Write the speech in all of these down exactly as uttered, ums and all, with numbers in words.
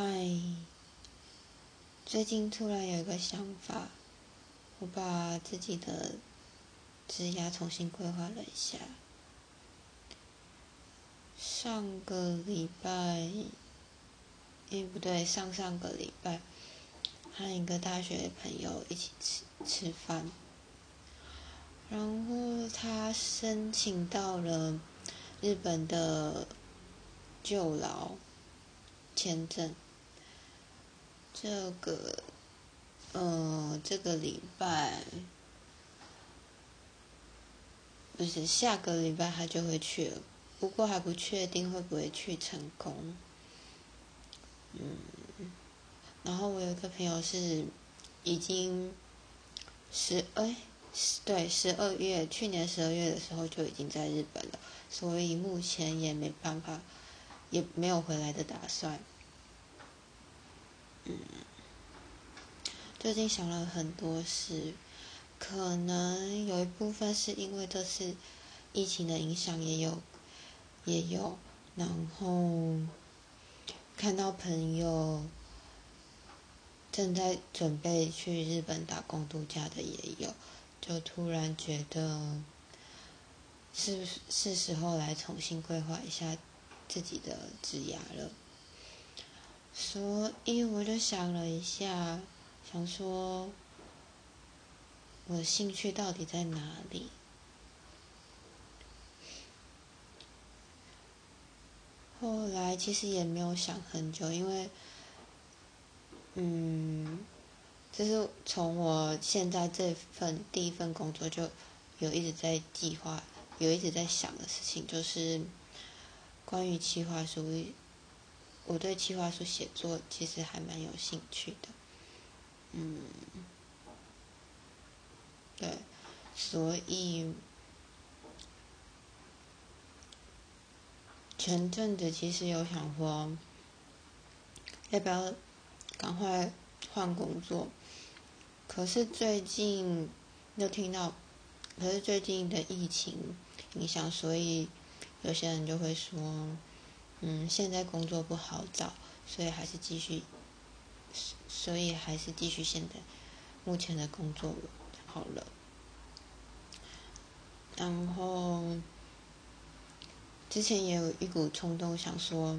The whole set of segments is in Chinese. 嗨，最近突然有一个想法，我把自己的职涯重新规划了一下。上个礼拜，诶不对，上上个礼拜和一个大学的朋友一起吃吃饭，然后他申请到了日本的就劳签证。这个，呃，这个礼拜，不是，下个礼拜他就会去了，不过还不确定会不会去成功。嗯，然后我有一个朋友是已经十，哎，对，十二月，去年十二月的时候就已经在日本了，所以目前也没办法，也没有回来的打算。嗯，最近想了很多事，可能有一部分是因为这次疫情的影响也有，也有，然后看到朋友正在准备去日本打工度假的也有，就突然觉得是是时候来重新规划一下自己的职涯了。所以我就想了一下，想说我的兴趣到底在哪里？后来其实也没有想很久，因为，嗯，就是从我现在这份第一份工作就有一直在计划，有一直在想的事情，就是关于企划书。我对企划书写作其实还蛮有兴趣的，嗯，对，所以前阵子其实有想说，要不要赶快换工作？可是最近又听到，可是最近的疫情影响，所以有些人就会说。嗯，现在工作不好找，所以还是继续，所以还是继续现在目前的工作好了。然后之前也有一股冲动，想说，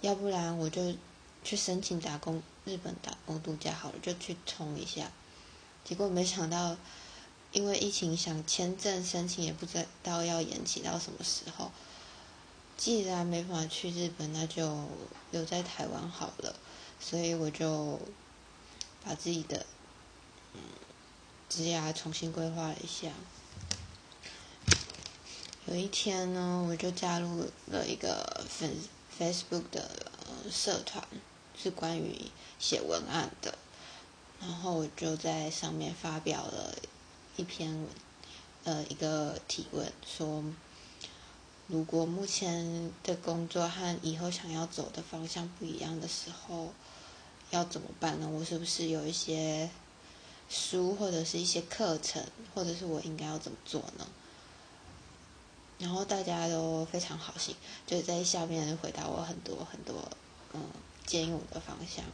要不然我就去申请打工，日本打工度假好了，就去冲一下。结果没想到，因为疫情，想签证申请也不知道要延期到什么时候。既然没法去日本，那就留在台湾好了，所以我就把自己的嗯职涯重新规划了一下。有一天呢，我就加入了一个粉 Facebook 的、呃、社团，是关于写文案的，然后我就在上面发表了一篇文，呃，一个提问说。如果目前的工作和以后想要走的方向不一样的时候，要怎么办呢？我是不是有一些书或者是一些课程，或者是我应该要怎么做呢？然后大家都非常好心，就在下面回答我很多很多，嗯，建议我的方向。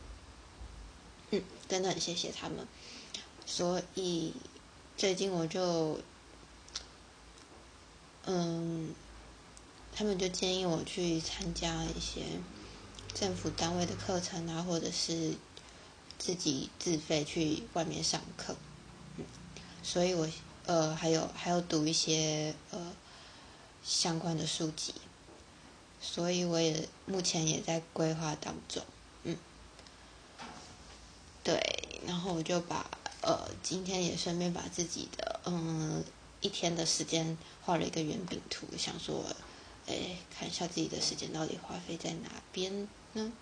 嗯，真的很谢谢他们。所以最近我就，嗯。他们就建议我去参加一些政府单位的课程啊，或者是自己自费去外面上课。嗯，所以我呃还有还有读一些呃相关的书籍，所以我也目前也在规划当中。嗯，对，然后我就把呃今天也顺便把自己的嗯一天的时间画了一个圆饼图，想说。哎，看一下自己的时间到底花费在哪边呢？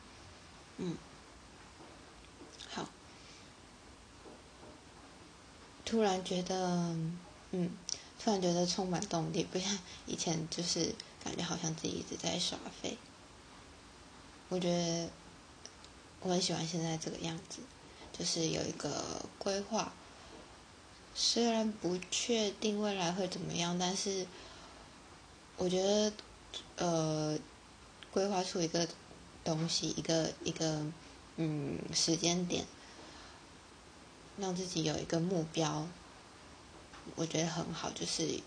嗯，好。突然觉得，嗯，突然觉得充满动力，不像以前，就是感觉好像自己一直在耍废。我觉得我很喜欢现在这个样子，就是有一个规划，虽然不确定未来会怎么样，但是我觉得。呃，规划出一个东西，一个一个嗯时间点，让自己有一个目标，我觉得很好。就是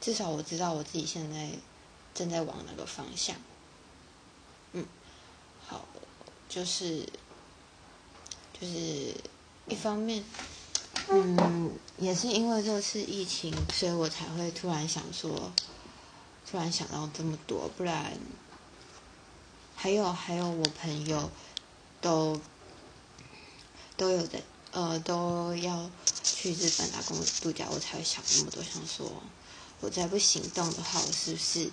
至少我知道我自己现在正在往哪个方向。嗯，好，就是就是一方面，嗯，也是因为这次疫情，所以我才会突然想说，突然想到这么多，不然还有还有我朋友都都有在呃都要去日本打工度假，我才会想那么多，想说我再不行动的话，我是不是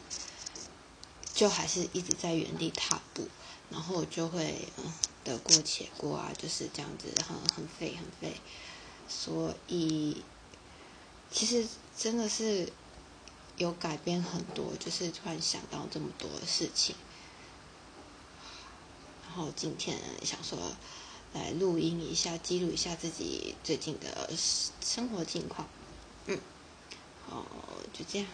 就还是一直在原地踏步，然后我就会嗯得过且过啊，就是这样子很很废很废。所以其实真的是有改变很多，就是突然想到这么多的事情，然后今天想说来录音一下，记录一下自己最近的生活近况。嗯，好，就这样。